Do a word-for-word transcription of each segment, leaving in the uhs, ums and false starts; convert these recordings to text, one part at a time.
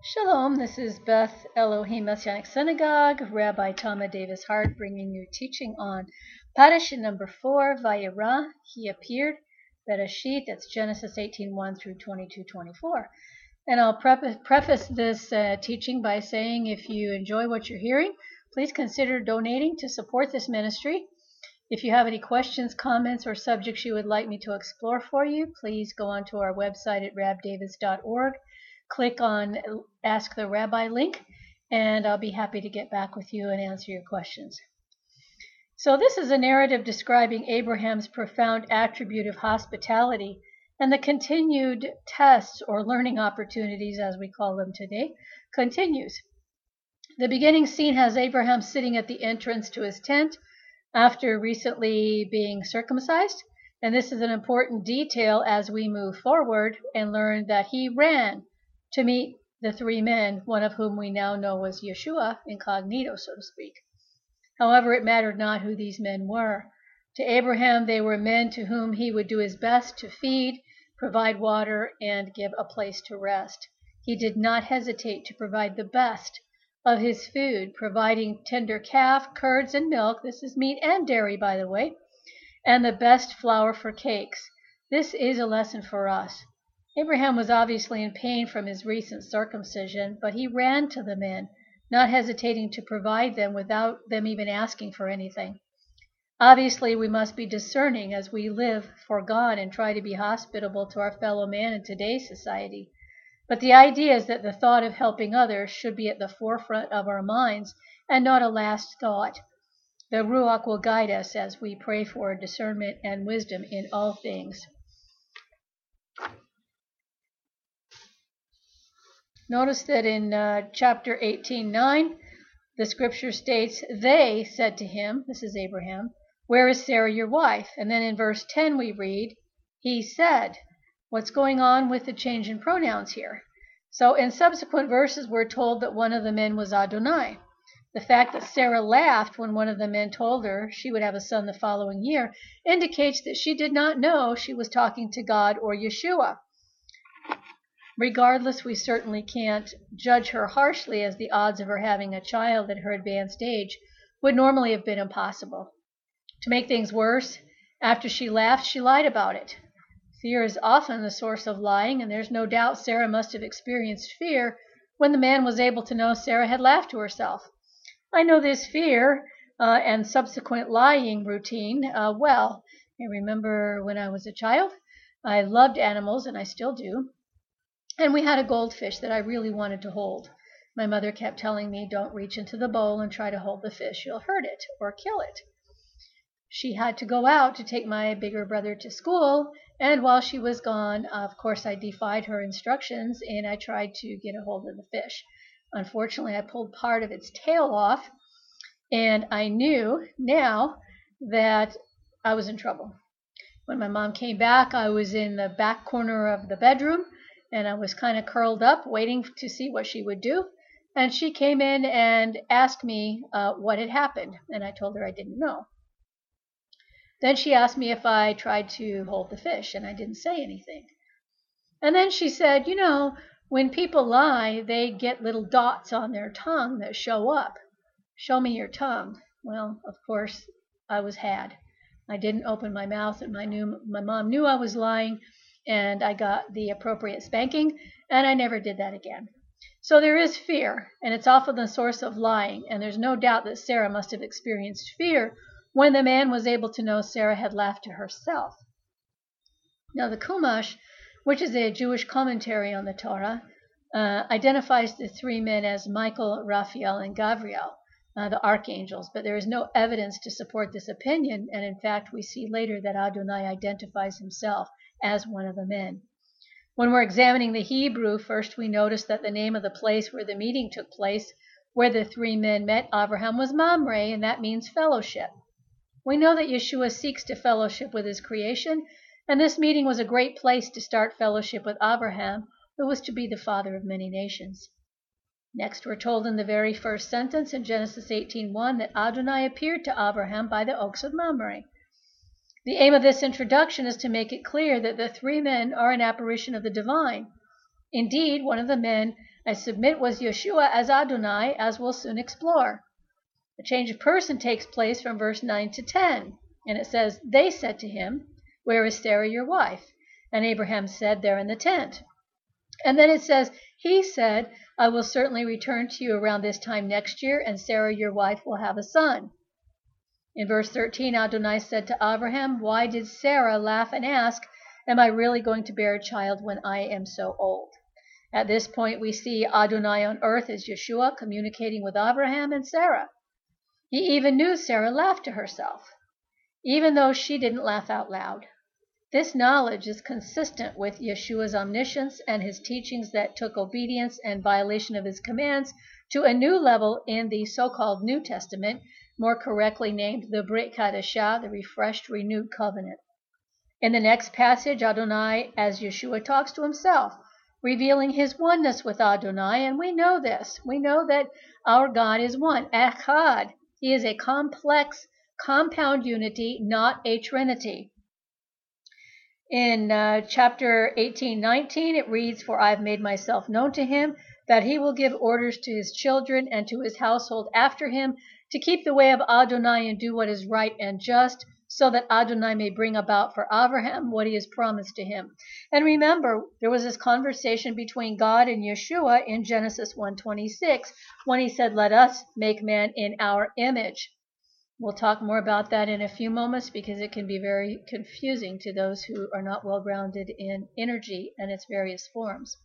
Shalom, this is Beth, Elohim Messianic Synagogue, Rabbi Tama Davis Hart, bringing you teaching on Padish number four, Vayera, he appeared, Bereshit, that's Genesis eighteen one through twenty-two twenty-four. And I'll preface this uh, teaching by saying if you enjoy what you're hearing, please consider donating to support this ministry. If you have any questions, comments, or subjects you would like me to explore for you, please go onto our website at rabb davis dot org. Click on Ask the Rabbi link, and I'll be happy to get back with you and answer your questions. So this is a narrative describing Abraham's profound attribute of hospitality and the continued tests or learning opportunities, as we call them today, continues. The beginning scene has Abraham sitting at the entrance to his tent after recently being circumcised, and this is an important detail as we move forward and learn that he ran to meet the three men, one of whom we now know was Yeshua, incognito, so to speak. However, it mattered not who these men were. To Abraham, they were men to whom he would do his best to feed, provide water, and give a place to rest. He did not hesitate to provide the best of his food, providing tender calf, curds, and milk. This is meat and dairy, by the way, and the best flour for cakes. This is a lesson for us. Abraham was obviously in pain from his recent circumcision, but he ran to the men, not hesitating to provide them without them even asking for anything. Obviously, we must be discerning as we live for God and try to be hospitable to our fellow man in today's society. But the idea is that the thought of helping others should be at the forefront of our minds and not a last thought. The Ruach will guide us as we pray for discernment and wisdom in all things. Notice that in uh, chapter eighteen nine, the scripture states, "They said to him," this is Abraham, "Where is Sarah your wife?" And then in verse ten we read, "He said." What's going on with the change in pronouns here? So in subsequent verses, we're told that one of the men was Adonai. The fact that Sarah laughed when one of the men told her she would have a son the following year indicates that she did not know she was talking to God or Yeshua. Regardless, we certainly can't judge her harshly, as the odds of her having a child at her advanced age would normally have been impossible. To make things worse, after she laughed, she lied about it. Fear is often the source of lying, and there's no doubt Sarah must have experienced fear when the man was able to know Sarah had laughed to herself. I know this fear uh, and subsequent lying routine uh, well. I remember when I was a child, I loved animals, and I still do. And we had a goldfish that I really wanted to hold. My mother kept telling me, "Don't reach into the bowl and try to hold the fish. You'll hurt it or kill it." She had to go out to take my bigger brother to school, and while she was gone, of course, I defied her instructions, and I tried to get a hold of the fish. Unfortunately, I pulled part of its tail off, and I knew now that I was in trouble. When my mom came back, I was in the back corner of the bedroom, and I was kind of curled up waiting to see what she would do. And she came in and asked me uh, what had happened, and I told her I didn't know. Then she asked me if I tried to hold the fish, and I didn't say anything. And then she said, "You know, when people lie, they get little dots on their tongue that show up. Show me your tongue." Well, of course, I was had. I didn't open my mouth, and my, knew, my mom knew I was lying, and I got the appropriate spanking, and I never did that again. So there is fear, and it's often the source of lying, and there's no doubt that Sarah must have experienced fear when the man was able to know Sarah had laughed to herself. Now the Kumash, which is a Jewish commentary on the Torah, uh, identifies the three men as Michael, Raphael, and Gabriel, uh, the archangels, but there is no evidence to support this opinion, and in fact we see later that Adonai identifies himself as one of the men. When we're examining the Hebrew, first we notice that the name of the place where the meeting took place, where the three men met Avraham, was Mamre, and that means fellowship. We know that Yeshua seeks to fellowship with his creation, and this meeting was a great place to start fellowship with Avraham, who was to be the father of many nations. Next, we're told in the very first sentence in Genesis eighteen one that Adonai appeared to Avraham by the oaks of Mamre. The aim of this introduction is to make it clear that the three men are an apparition of the divine. Indeed, one of the men I submit was Yeshua as Adonai, as we'll soon explore. A change of person takes place from verse nine to ten, and it says, They said to him, Where is Sarah your wife? And Abraham said, There in the tent. And then it says, He said, I will certainly return to you around this time next year, and Sarah your wife will have a son. In verse thirteen, Adonai said to Abraham, Why did Sarah laugh and ask, Am I really going to bear a child when I am so old? At this point, we see Adonai on earth as Yeshua communicating with Abraham and Sarah. He even knew Sarah laughed to herself, even though she didn't laugh out loud. This knowledge is consistent with Yeshua's omniscience and his teachings that took obedience and violation of his commands to a new level in the so-called New Testament, more correctly named the Brit Hadashah, the refreshed, renewed covenant. In the next passage, Adonai, as Yeshua, talks to himself, revealing his oneness with Adonai, and we know this. We know that our God is one, Echad. He is a complex compound unity, not a trinity. In uh, chapter eighteen nineteen, it reads, For I have made myself known to him, that he will give orders to his children and to his household after him, to keep the way of Adonai and do what is right and just, so that Adonai may bring about for Avraham what he has promised to him. And remember, there was this conversation between God and Yeshua in Genesis one twenty-six, when he said, Let us make man in our image. We'll talk more about that in a few moments, because it can be very confusing to those who are not well-grounded in energy and its various forms.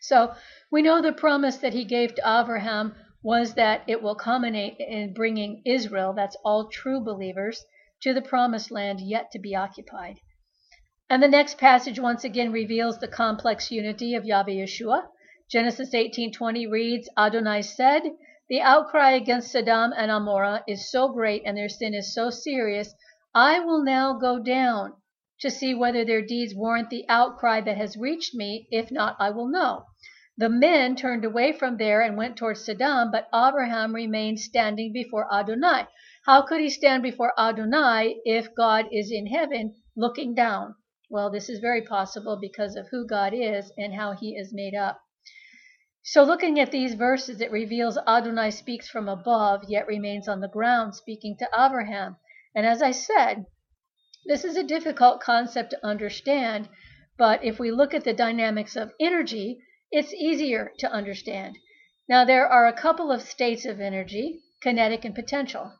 So we know the promise that he gave to Avraham was that it will culminate in bringing Israel, that's all true believers, to the promised land yet to be occupied. And the next passage once again reveals the complex unity of Yahweh Yeshua. Genesis eighteen twenty reads, Adonai said, The outcry against Saddam and Amorah is so great and their sin is so serious, I will now go down to see whether their deeds warrant the outcry that has reached me. If not, I will know. The men turned away from there and went towards Saddam, but Abraham remained standing before Adonai. How could he stand before Adonai if God is in heaven looking down? Well, this is very possible because of who God is and how he is made up. So looking at these verses, it reveals Adonai speaks from above, yet remains on the ground speaking to Avraham. And as I said, this is a difficult concept to understand, but if we look at the dynamics of energy, it's easier to understand. Now, there are a couple of states of energy, kinetic and potential.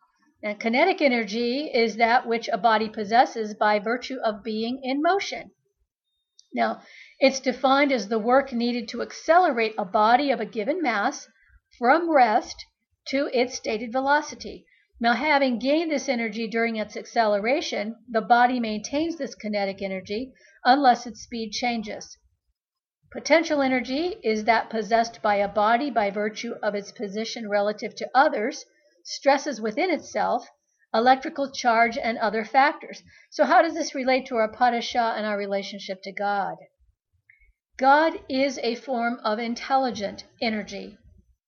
And kinetic energy is that which a body possesses by virtue of being in motion. Now, it's defined as the work needed to accelerate a body of a given mass from rest to its stated velocity. Now, having gained this energy during its acceleration, the body maintains this kinetic energy unless its speed changes. Potential energy is that possessed by a body by virtue of its position relative to others, stresses within itself, electrical charge, and other factors. So how does this relate to our Parashah and our relationship to God? God is a form of intelligent energy.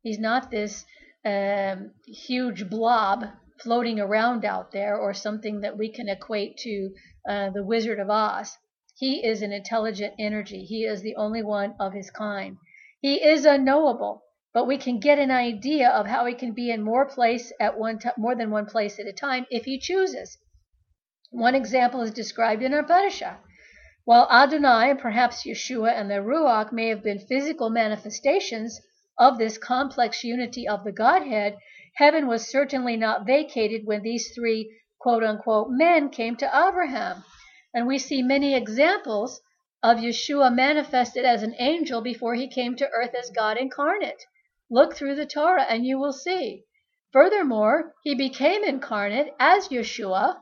He's not this um, huge blob floating around out there or something that we can equate to uh, the Wizard of Oz. He is an intelligent energy. He is the only one of his kind. He is unknowable. But we can get an idea of how he can be in more place at one t- more than one place at a time if he chooses. One example is described in our Parashah. While Adonai and perhaps Yeshua and the Ruach may have been physical manifestations of this complex unity of the Godhead, heaven was certainly not vacated when these three quote-unquote men came to Avraham. And we see many examples of Yeshua manifested as an angel before he came to earth as God incarnate. Look through the Torah and you will see. Furthermore, he became incarnate as Yeshua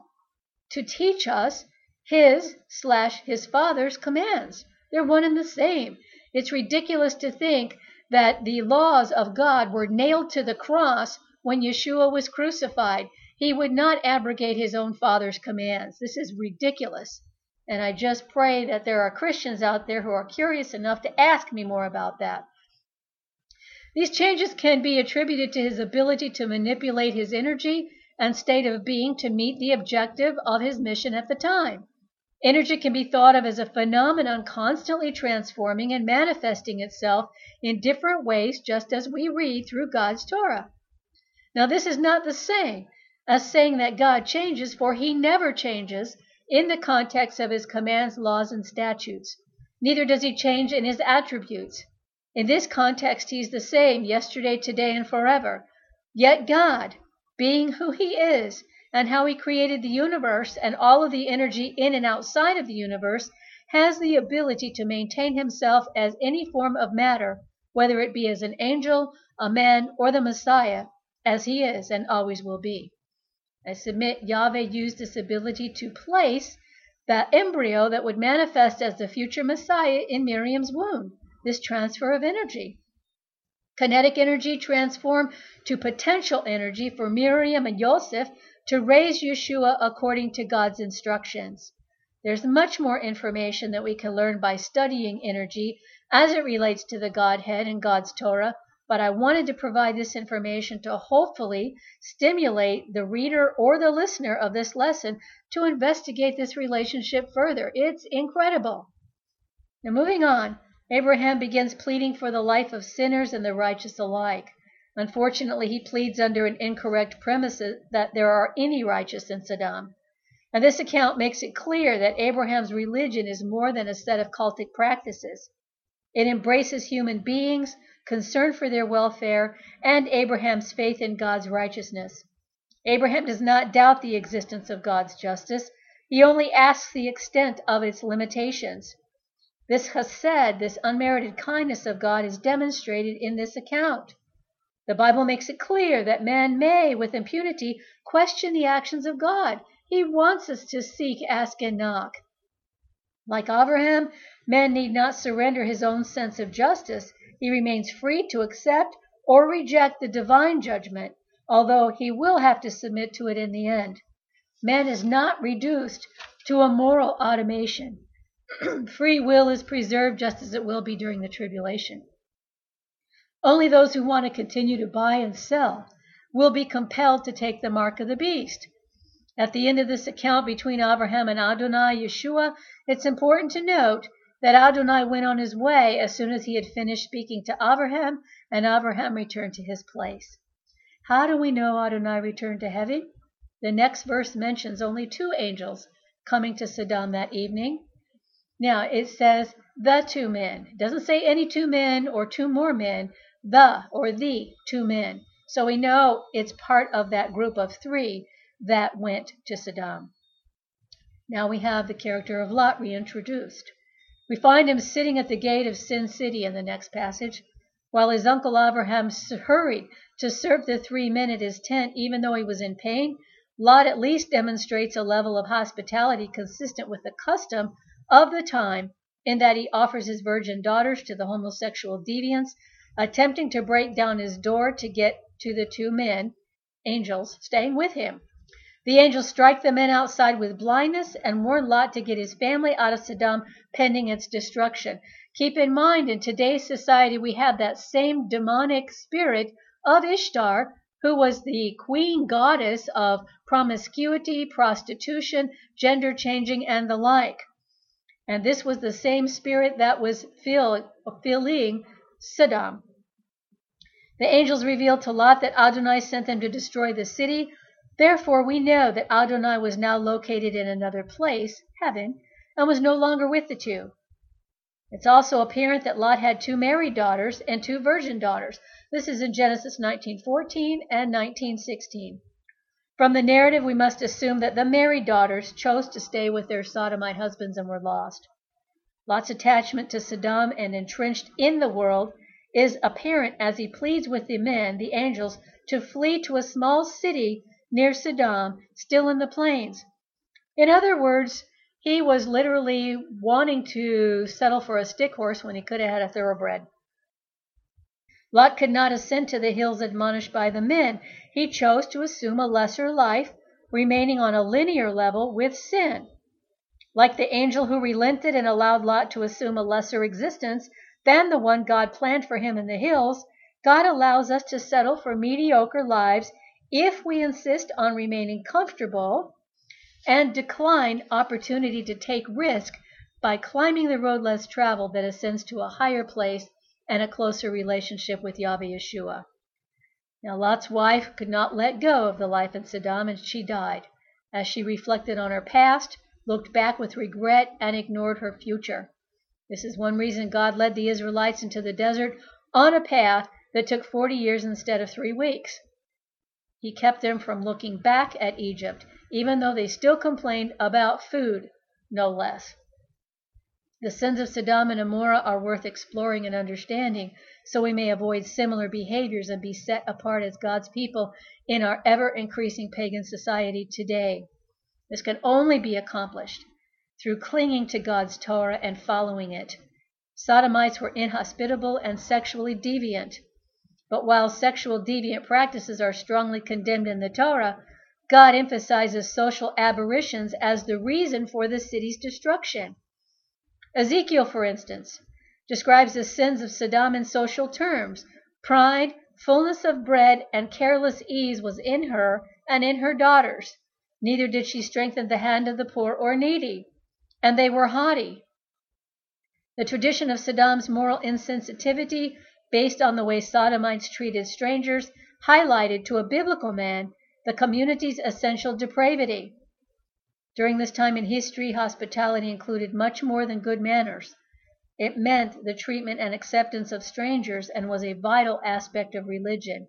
to teach us his slash his father's commands. They're one and the same. It's ridiculous to think that the laws of God were nailed to the cross when Yeshua was crucified. He would not abrogate his own father's commands. This is ridiculous. And I just pray that there are Christians out there who are curious enough to ask me more about that. These changes can be attributed to his ability to manipulate his energy and state of being to meet the objective of his mission at the time. Energy can be thought of as a phenomenon constantly transforming and manifesting itself in different ways, just as we read through God's Torah. Now, this is not the same as saying that God changes, for he never changes in the context of his commands, laws, and statutes. Neither does he change in his attributes. In this context, he is the same yesterday, today, and forever. Yet God, being who he is, and how he created the universe and all of the energy in and outside of the universe, has the ability to maintain himself as any form of matter, whether it be as an angel, a man, or the Messiah, as he is and always will be. I submit Yahweh used this ability to place the embryo that would manifest as the future Messiah in Miriam's womb, this transfer of energy. Kinetic energy transformed to potential energy for Miriam and Yosef to raise Yeshua according to God's instructions. There's much more information that we can learn by studying energy as it relates to the Godhead and God's Torah, but I wanted to provide this information to hopefully stimulate the reader or the listener of this lesson to investigate this relationship further. It's incredible. Now, moving on, Abraham begins pleading for the life of sinners and the righteous alike. Unfortunately, he pleads under an incorrect premise that there are any righteous in Saddam. And this account makes it clear that Abraham's religion is more than a set of cultic practices. It embraces human beings, concern for their welfare, and Abraham's faith in God's righteousness. Abraham does not doubt the existence of God's justice. He only asks the extent of its limitations. This chesed, this unmerited kindness of God, is demonstrated in this account. The Bible makes it clear that man may, with impunity, question the actions of God. He wants us to seek, ask, and knock. Like Avraham, man need not surrender his own sense of justice. He remains free to accept or reject the divine judgment, although he will have to submit to it in the end. Man is not reduced to a moral automation. Free will is preserved just as it will be during the tribulation. Only those who want to continue to buy and sell will be compelled to take the mark of the beast. At the end of this account between Avraham and Adonai Yeshua, it's important to note that Adonai went on his way as soon as he had finished speaking to Avraham, and Avraham returned to his place. How do we know Adonai returned to heaven? The next verse mentions only two angels coming to Saddam that evening. Now, it says, the two men. It doesn't say any two men or two more men. The or the two men. So we know it's part of that group of three that went to Saddam. Now we have the character of Lot reintroduced. We find him sitting at the gate of Sin City in the next passage, while his uncle Abraham hurried to serve the three men at his tent, even though he was in pain. Lot at least demonstrates a level of hospitality consistent with the custom of the time, in that he offers his virgin daughters to the homosexual deviants, attempting to break down his door to get to the two men, angels, staying with him. The angels strike the men outside with blindness and warn Lot to get his family out of Saddam pending its destruction. Keep in mind, in today's society, we have that same demonic spirit of Ishtar, who was the queen goddess of promiscuity, prostitution, gender changing, and the like. And this was the same spirit that was fill, filling Saddam. The angels revealed to Lot that Adonai sent them to destroy the city. Therefore, we know that Adonai was now located in another place, heaven, and was no longer with the two. It's also apparent that Lot had two married daughters and two virgin daughters. This is in Genesis nineteen fourteen and nineteen sixteen. From the narrative, we must assume that the married daughters chose to stay with their sodomite husbands and were lost. Lot's attachment to Saddam and entrenched in the world is apparent as he pleads with the men, the angels, to flee to a small city near Saddam, still in the plains. In other words, he was literally wanting to settle for a stick horse when he could have had a thoroughbred. Lot could not ascend to the hills admonished by the men. He chose to assume a lesser life, remaining on a linear level with sin. Like the angel who relented and allowed Lot to assume a lesser existence than the one God planned for him in the hills, God allows us to settle for mediocre lives if we insist on remaining comfortable and decline opportunity to take risk by climbing the road less traveled that ascends to a higher place and a closer relationship with Yahweh Yeshua. Now Lot's wife could not let go of the life in Saddam, and she died. As she reflected on her past, looked back with regret, and ignored her future. This is one reason God led the Israelites into the desert on a path that took forty years instead of three weeks. He kept them from looking back at Egypt, even though they still complained about food, no less. The sins of Saddam and Amorah are worth exploring and understanding, so we may avoid similar behaviors and be set apart as God's people in our ever-increasing pagan society today. This can only be accomplished through clinging to God's Torah and following it. Sodomites were inhospitable and sexually deviant. But while sexual deviant practices are strongly condemned in the Torah, God emphasizes social aberrations as the reason for the city's destruction. Ezekiel, for instance, describes the sins of Saddam in social terms. Pride, fullness of bread, and careless ease was in her and in her daughters. Neither did she strengthen the hand of the poor or needy, and they were haughty. The tradition of Saddam's moral insensitivity, based on the way Sodomites treated strangers, highlighted to a biblical man the community's essential depravity. During this time in history, hospitality included much more than good manners. It meant the treatment and acceptance of strangers and was a vital aspect of religion.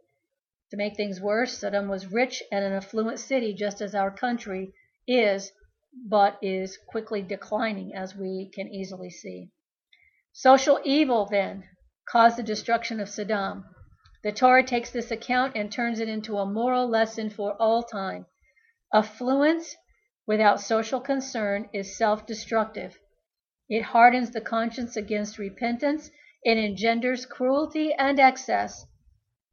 To make things worse, Saddam was rich and an affluent city, just as our country is, but is quickly declining, as we can easily see. Social evil, then, caused the destruction of Saddam. The Torah takes this account and turns it into a moral lesson for all time. Affluence without social concern is self-destructive. It hardens the conscience against repentance. It engenders cruelty and excess.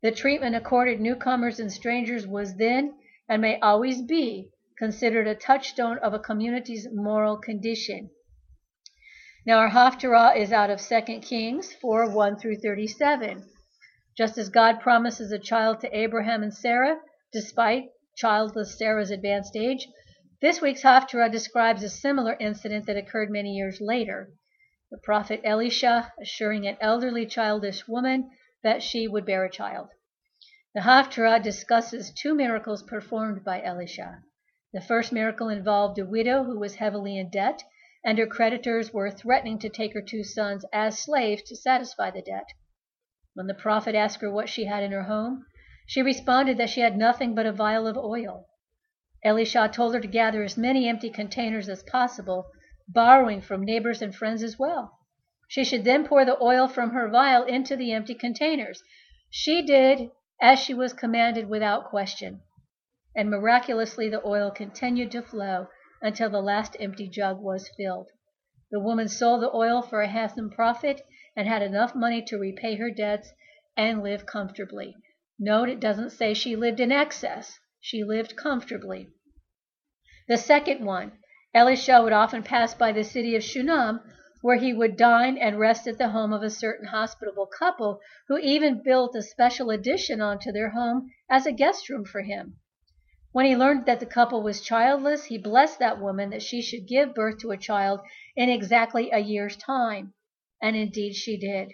The treatment accorded newcomers and strangers was then, and may always be, considered a touchstone of a community's moral condition. Now our Haftarah is out of Second Kings four, one through thirty-seven. Just as God promises a child to Abraham and Sarah, despite childless Sarah's advanced age, this week's Haftarah describes a similar incident that occurred many years later. The prophet Elisha assuring an elderly childish woman that she would bear a child. The Haftarah discusses two miracles performed by Elisha. The first miracle involved a widow who was heavily in debt, and her creditors were threatening to take her two sons as slaves to satisfy the debt. When the prophet asked her what she had in her home, she responded that she had nothing but a vial of oil. Elisha told her to gather as many empty containers as possible, borrowing from neighbors and friends as well. She should then pour the oil from her vial into the empty containers. She did as she was commanded without question, and miraculously the oil continued to flow until the last empty jug was filled. The woman sold the oil for a handsome profit and had enough money to repay her debts and live comfortably. Note it doesn't say she lived in excess. She lived comfortably. The second one, Elisha would often pass by the city of Shunam, where he would dine and rest at the home of a certain hospitable couple who even built a special addition onto their home as a guest room for him. When he learned that the couple was childless, he blessed that woman that she should give birth to a child in exactly a year's time, and indeed she did.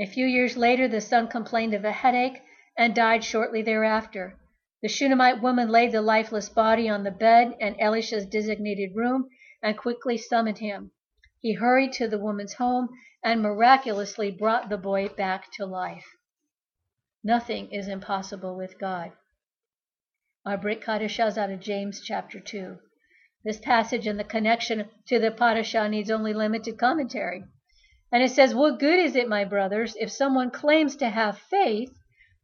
A few years later, the son complained of a headache and died shortly thereafter. The Shunammite woman laid the lifeless body on the bed in Elisha's designated room and quickly summoned him. He hurried to the woman's home and miraculously brought the boy back to life. Nothing is impossible with God. Our Brit Hadashah is out of James chapter two. This passage and the connection to the Parashah needs only limited commentary. And it says, "What good is it, my brothers, if someone claims to have faith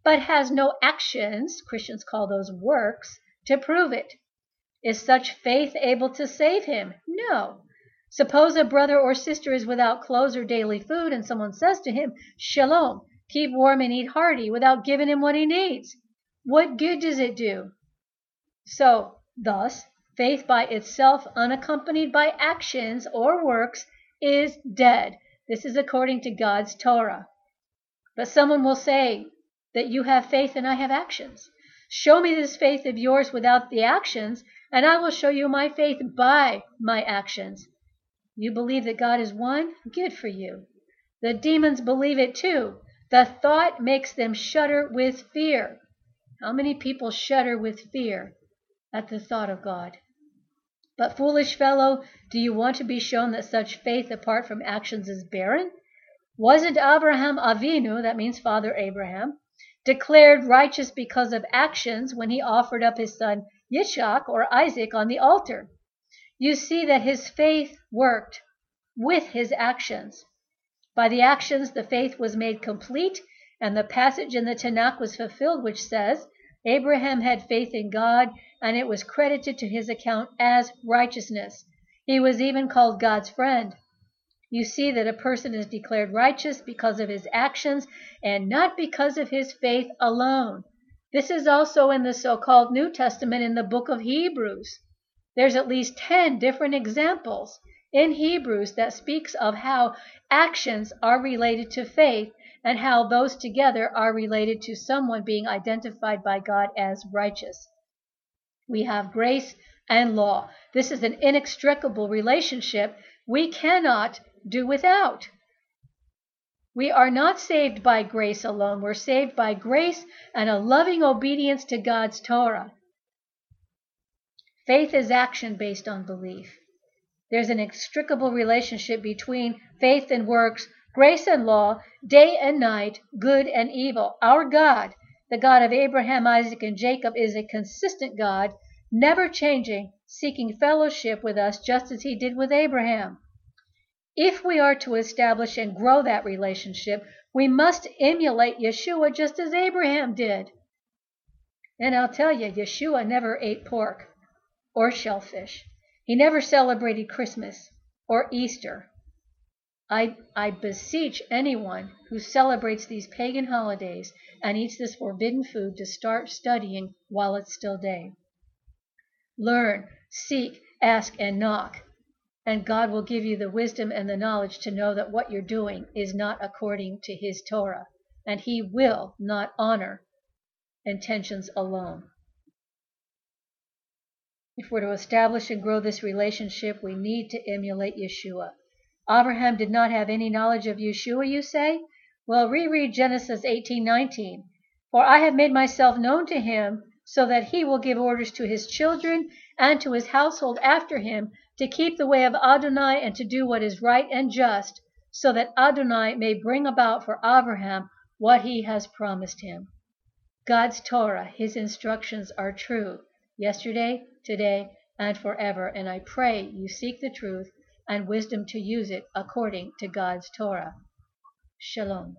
but has no actions," Christians call those works, "to prove it. Is such faith able to save him? No. Suppose a brother or sister is without clothes or daily food, and someone says to him, 'Shalom, keep warm and eat hearty,' without giving him what he needs. What good does it do? So, thus, faith by itself, unaccompanied by actions or works, is dead." This is according to God's Torah. But someone will say that you have faith and I have actions. Show me this faith of yours without the actions, and I will show you my faith by my actions. You believe that God is one? Good for you. The demons believe it too. The thought makes them shudder with fear. How many people shudder with fear at the thought of God? But foolish fellow, do you want to be shown that such faith apart from actions is barren? Wasn't Avraham Avinu, that means Father Abraham, declared righteous because of actions when he offered up his son Yishak or Isaac on the altar? You see that his faith worked with his actions. By the actions, the faith was made complete, and the passage in the Tanakh was fulfilled, which says, Abraham had faith in God, and it was credited to his account as righteousness. He was even called God's friend. You see that a person is declared righteous because of his actions and not because of his faith alone. This is also in the so-called New Testament in the book of Hebrews. There's at least ten different examples in Hebrews that speaks of how actions are related to faith and how those together are related to someone being identified by God as righteous. We have grace and law. This is an inextricable relationship we cannot do without. We are not saved by grace alone. We're saved by grace and a loving obedience to God's Torah. Faith is action based on belief. There's an inextricable relationship between faith and works, grace and law, day and night, good and evil. Our God, the God of Abraham, Isaac, and Jacob, is a consistent God, never changing, seeking fellowship with us just as he did with Abraham. If we are to establish and grow that relationship, we must emulate Yeshua just as Abraham did. And I'll tell you, Yeshua never ate pork or shellfish. He never celebrated Christmas or Easter. I, I beseech anyone who celebrates these pagan holidays and eats this forbidden food to start studying while it's still day. Learn, seek, ask, and knock, and God will give you the wisdom and the knowledge to know that what you're doing is not according to his Torah, and he will not honor intentions alone. If we're to establish and grow this relationship, we need to emulate Yeshua. Abraham did not have any knowledge of Yeshua, you say? Well, reread Genesis eighteen nineteen. For I have made myself known to him so that he will give orders to his children and to his household after him to keep the way of Adonai and to do what is right and just, so that Adonai may bring about for Abraham what he has promised him. God's Torah, his instructions are true. Yesterday, today, and forever, and I pray you seek the truth and wisdom to use it according to God's Torah. Shalom.